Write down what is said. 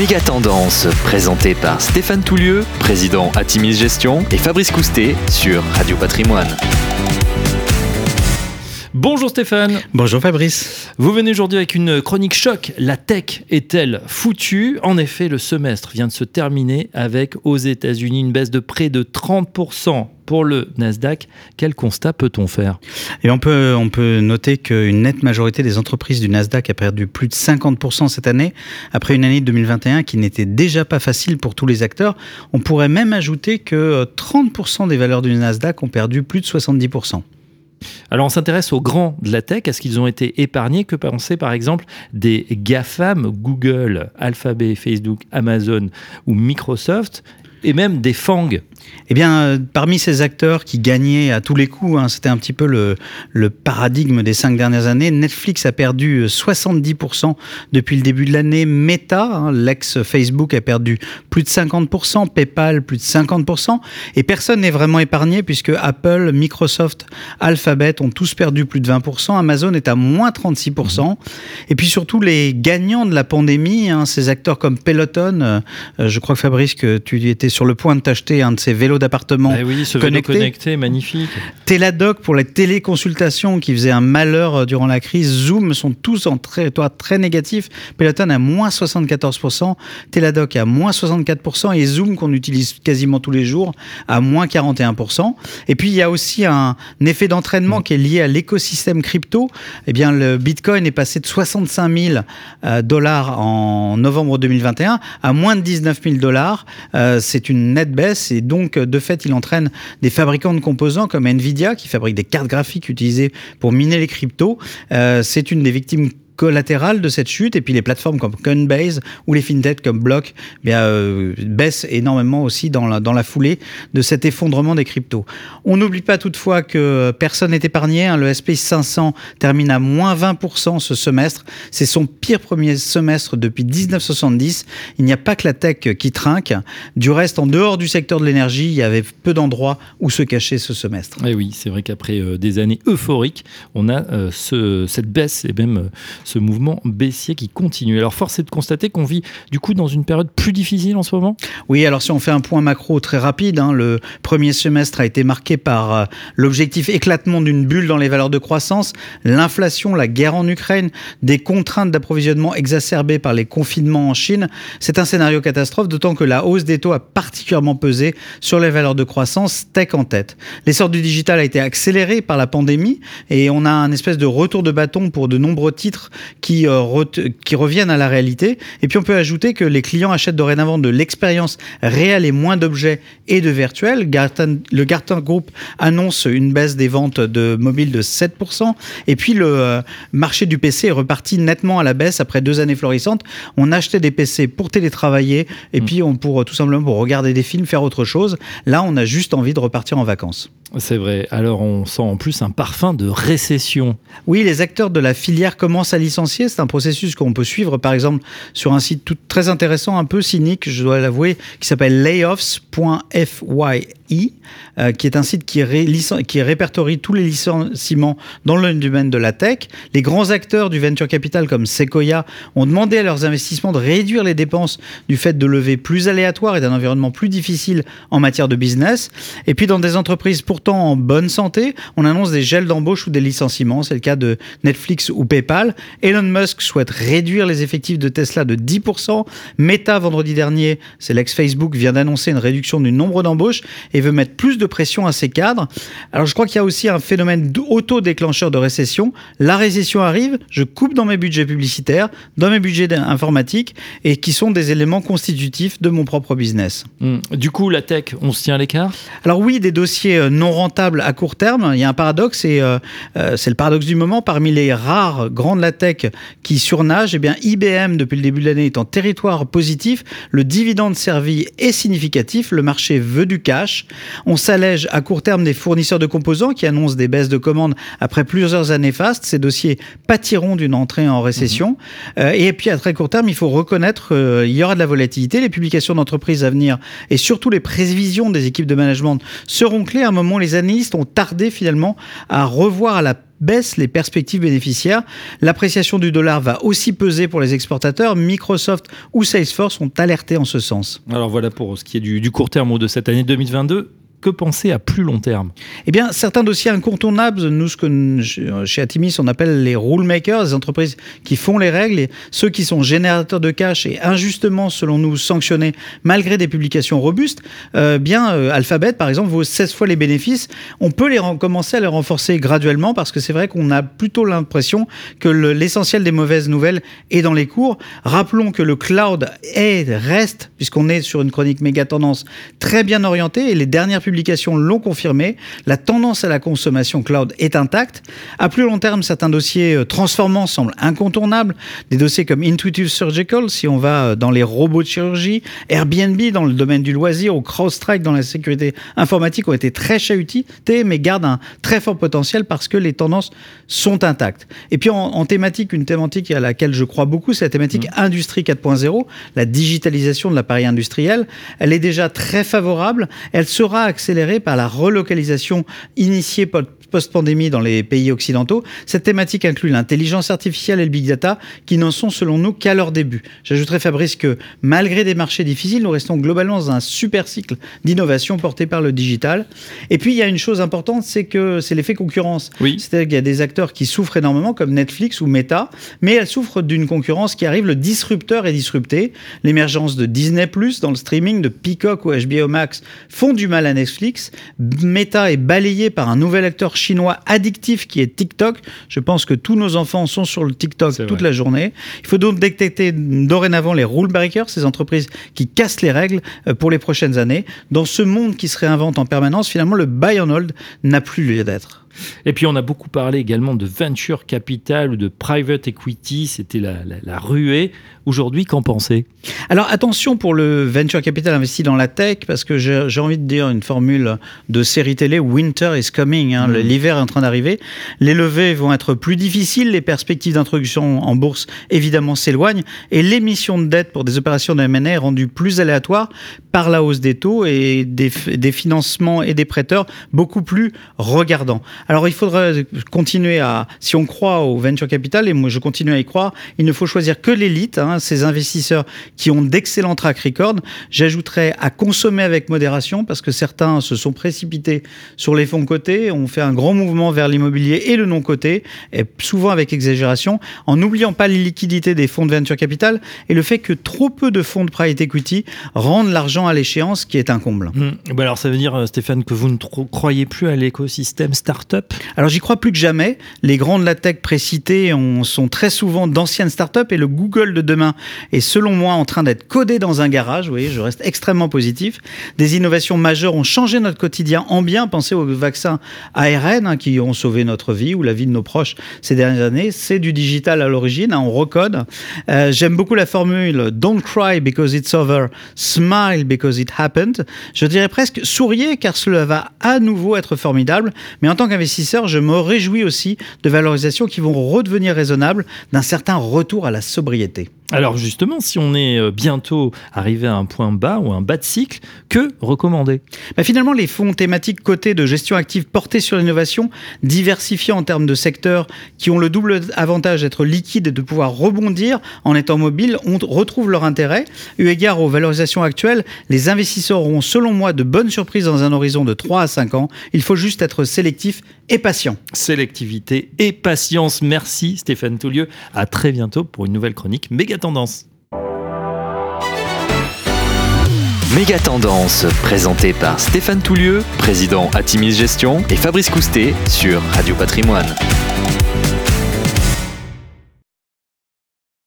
Méga Tendance, présenté par Stéphane Toulieu, président Atimis Gestion, et Fabrice Coustet sur Radio Patrimoine. Bonjour Stéphane. Bonjour Fabrice. Vous venez aujourd'hui avec une chronique choc. La tech est-elle foutue ? En effet, le semestre vient de se terminer avec, aux États-Unis, une baisse de près de 30%. Pour le Nasdaq, quel constat peut-on faire ? Et on peut noter qu'une nette majorité des entreprises du Nasdaq a perdu plus de 50% cette année, après une année 2021 qui n'était déjà pas facile pour tous les acteurs. On pourrait même ajouter que 30% des valeurs du Nasdaq ont perdu plus de 70%. Alors on s'intéresse aux grands de la tech, est-ce qu'ils ont été épargnés ? Que penser par exemple des GAFAM, Google, Alphabet, Facebook, Amazon ou Microsoft, et même des FANG ? Eh bien, parmi ces acteurs qui gagnaient à tous les coups, c'était un petit peu le paradigme des 5 dernières années, Netflix a perdu 70% depuis le début de l'année, Meta, l'ex-Facebook, a perdu plus de 50%, PayPal plus de 50%, et personne n'est vraiment épargné puisque Apple, Microsoft, Alphabet ont tous perdu plus de 20%, Amazon est à moins 36%, et puis surtout les gagnants de la pandémie, ces acteurs comme Peloton, je crois que Fabrice, que tu étais sur le point de t'acheter un de ces vélos d'appartement connectés, magnifique. Teladoc pour les téléconsultations qui faisaient un malheur durant la crise. Zoom sont tous en territoire très négatif. Peloton à moins 74%, Teladoc à moins 64% et Zoom qu'on utilise quasiment tous les jours à moins 41%. Et puis il y a aussi un effet d'entraînement qui est lié à l'écosystème crypto. Eh bien, le Bitcoin est passé de 65 000 $ en novembre 2021 à moins de 19 000 $. C'est une nette baisse et donc, de fait, il entraîne des fabricants de composants comme Nvidia, qui fabrique des cartes graphiques utilisées pour miner les cryptos. C'est une des victimes collatérales de cette chute. Et puis, les plateformes comme Coinbase ou les FinTech comme Block baissent énormément aussi dans la foulée de cet effondrement des cryptos. On n'oublie pas toutefois que personne n'est épargné. Le SP500 termine à moins 20% ce semestre. C'est son pire premier semestre depuis 1970. Il n'y a pas que la tech qui trinque. Du reste, en dehors du secteur de l'énergie, il y avait peu d'endroits où se cacher ce semestre. Et oui, c'est vrai qu'après des années euphoriques, on a cette baisse et même ce mouvement baissier qui continue. Alors, force est de constater qu'on vit du coup dans une période plus difficile en ce moment ? Oui, alors si on fait un point macro très rapide, le premier semestre a été marqué par l'objectif éclatement d'une bulle dans les valeurs de croissance, l'inflation, la guerre en Ukraine, des contraintes d'approvisionnement exacerbées par les confinements en Chine. C'est un scénario catastrophe, d'autant que la hausse des taux a particulièrement pesé sur les valeurs de croissance, tech en tête. L'essor du digital a été accéléré par la pandémie et on a un espèce de retour de bâton pour de nombreux titres qui reviennent à la réalité. Et puis on peut ajouter que les clients achètent dorénavant de l'expérience réelle et moins d'objets et de virtuels. Le Gartner Group annonce une baisse des ventes de mobiles de 7%. Et puis le marché du PC est reparti nettement à la baisse après 2 années florissantes. On achetait des PC pour télétravailler et puis tout simplement pour regarder des films, faire autre chose. Là, on a juste envie de repartir en vacances. C'est vrai. Alors, on sent en plus un parfum de récession. Oui, les acteurs de la filière commencent à licencier. C'est un processus qu'on peut suivre, par exemple, sur un site très intéressant, un peu cynique, je dois l'avouer, qui s'appelle layoffs.fy. Qui est un site qui répertorie tous les licenciements dans le domaine de la tech. Les grands acteurs du venture capital comme Sequoia ont demandé à leurs investissements de réduire les dépenses du fait de levées plus aléatoires et d'un environnement plus difficile en matière de business. Et puis dans des entreprises pourtant en bonne santé, on annonce des gels d'embauche ou des licenciements. C'est le cas de Netflix ou PayPal. Elon Musk souhaite réduire les effectifs de Tesla de 10%. Meta, vendredi dernier, c'est l'ex-Facebook, vient d'annoncer une réduction du nombre d'embauches et veut mettre plus de pression à ses cadres. Alors je crois qu'il y a aussi un phénomène auto-déclencheur de récession. La récession arrive, je coupe dans mes budgets publicitaires, dans mes budgets informatiques, et qui sont des éléments constitutifs de mon propre business. Du coup, la tech, on se tient à l'écart ? Alors oui, des dossiers non rentables à court terme. Il y a un paradoxe, et c'est le paradoxe du moment. Parmi les rares grands de la tech qui surnagent, eh bien, IBM, depuis le début de l'année, est en territoire positif. Le dividende servi est significatif. Le marché veut du cash. On s'allège à court terme des fournisseurs de composants qui annoncent des baisses de commandes après plusieurs années fastes. Ces dossiers pâtiront d'une entrée en récession. Et puis à très court terme, il faut reconnaître qu'il y aura de la volatilité. Les publications d'entreprises à venir et surtout les prévisions des équipes de management seront clés. À un moment, les analystes ont tardé finalement à revoir à la baisse les perspectives bénéficiaires. L'appréciation du dollar va aussi peser pour les exportateurs. Microsoft ou Salesforce sont alertés en ce sens. Alors voilà pour ce qui est du court terme de cette année 2022. Que penser à plus long terme ? Eh bien, certains dossiers incontournables, nous, ce que chez Atimis, on appelle les rule makers, les entreprises qui font les règles, et ceux qui sont générateurs de cash et injustement, selon nous, sanctionnés malgré des publications robustes, Alphabet, par exemple, vaut 16 fois les bénéfices. On peut commencer à les renforcer graduellement parce que c'est vrai qu'on a plutôt l'impression que l'essentiel des mauvaises nouvelles est dans les cours. Rappelons que le cloud reste, puisqu'on est sur une chronique méga tendance, très bien orientée, et les dernières publications l'ont confirmé, la tendance à la consommation cloud est intacte. À plus long terme, certains dossiers transformants semblent incontournables. Des dossiers comme Intuitive Surgical, si on va dans les robots de chirurgie, Airbnb dans le domaine du loisir ou CrowdStrike dans la sécurité informatique ont été très chahutés, mais gardent un très fort potentiel parce que les tendances sont intactes. Et puis en thématique, une thématique à laquelle je crois beaucoup, c'est la thématique Industrie 4.0, la digitalisation de l'appareil industriel. Elle est déjà très favorable. Elle sera accélérée par la relocalisation initiée post-pandémie dans les pays occidentaux. Cette thématique inclut l'intelligence artificielle et le big data qui n'en sont selon nous qu'à leur début. J'ajouterai, Fabrice, que malgré des marchés difficiles, nous restons globalement dans un super cycle d'innovation porté par le digital. Et puis, il y a une chose importante, c'est que c'est l'effet concurrence. Oui. C'est-à-dire qu'il y a des acteurs qui souffrent énormément comme Netflix ou Meta, mais elles souffrent d'une concurrence qui arrive, le disrupteur est disrupté. L'émergence de Disney+, dans le streaming, de Peacock ou HBO Max font du mal à Netflix. Meta est balayé par un nouvel acteur chinois addictif qui est TikTok. Je pense que tous nos enfants sont sur le TikTok toute la journée. Il faut donc détecter dorénavant les rule breakers, ces entreprises qui cassent les règles pour les prochaines années. Dans ce monde qui se réinvente en permanence, finalement, le buy and hold n'a plus lieu d'être. Et puis on a beaucoup parlé également de venture capital ou de private equity, c'était la ruée. Aujourd'hui, qu'en pensez ? Alors attention pour le venture capital investi dans la tech, parce que j'ai envie de dire une formule de série télé, Winter is coming, l'hiver est en train d'arriver. Les levées vont être plus difficiles, les perspectives d'introduction en bourse évidemment s'éloignent, et l'émission de dette pour des opérations de M&A est rendue plus aléatoire par la hausse des taux et des financements et des prêteurs beaucoup plus regardants. Alors il faudrait continuer si on croit au venture capital, et moi je continue à y croire, il ne faut choisir que l'élite, ces investisseurs qui ont d'excellents track records. J'ajouterais à consommer avec modération, parce que certains se sont précipités sur les fonds cotés, ont fait un grand mouvement vers l'immobilier et le non coté, et souvent avec exagération, en n'oubliant pas les liquidités des fonds de venture capital et le fait que trop peu de fonds de private equity rendent l'argent à l'échéance, qui est un comble. Ben alors ça veut dire, Stéphane, que vous ne croyez plus à l'écosystème start-up? Alors j'y crois plus que jamais. Les grands de la tech précités sont très souvent d'anciennes startups, et le Google de demain est selon moi en train d'être codé dans un garage. Vous voyez, je reste extrêmement positif. Des innovations majeures ont changé notre quotidien en bien. Pensez aux vaccins ARN qui ont sauvé notre vie ou la vie de nos proches ces dernières années. C'est du digital à l'origine, on recode. J'aime beaucoup la formule « Don't cry because it's over, smile because it happened ». Je dirais presque « Souriez car cela va à nouveau être formidable ». Mais en tant investisseurs, je me réjouis aussi de valorisations qui vont redevenir raisonnables, d'un certain retour à la sobriété. Alors justement, si on est bientôt arrivé à un point bas ou un bas de cycle, que recommander ? Finalement, les fonds thématiques cotés de gestion active portés sur l'innovation, diversifiés en termes de secteurs, qui ont le double avantage d'être liquides et de pouvoir rebondir en étant mobiles, retrouvent leur intérêt. Eu égard aux valorisations actuelles, les investisseurs auront selon moi de bonnes surprises dans un horizon de 3 à 5 ans. Il faut juste être sélectif et patient. Sélectivité et patience. Merci Stéphane Toulieu. À très bientôt pour une nouvelle chronique méga tendance. Méga tendance, présentée par Stéphane Toulieu, président Atimis Gestion, et Fabrice Coustet sur Radio Patrimoine.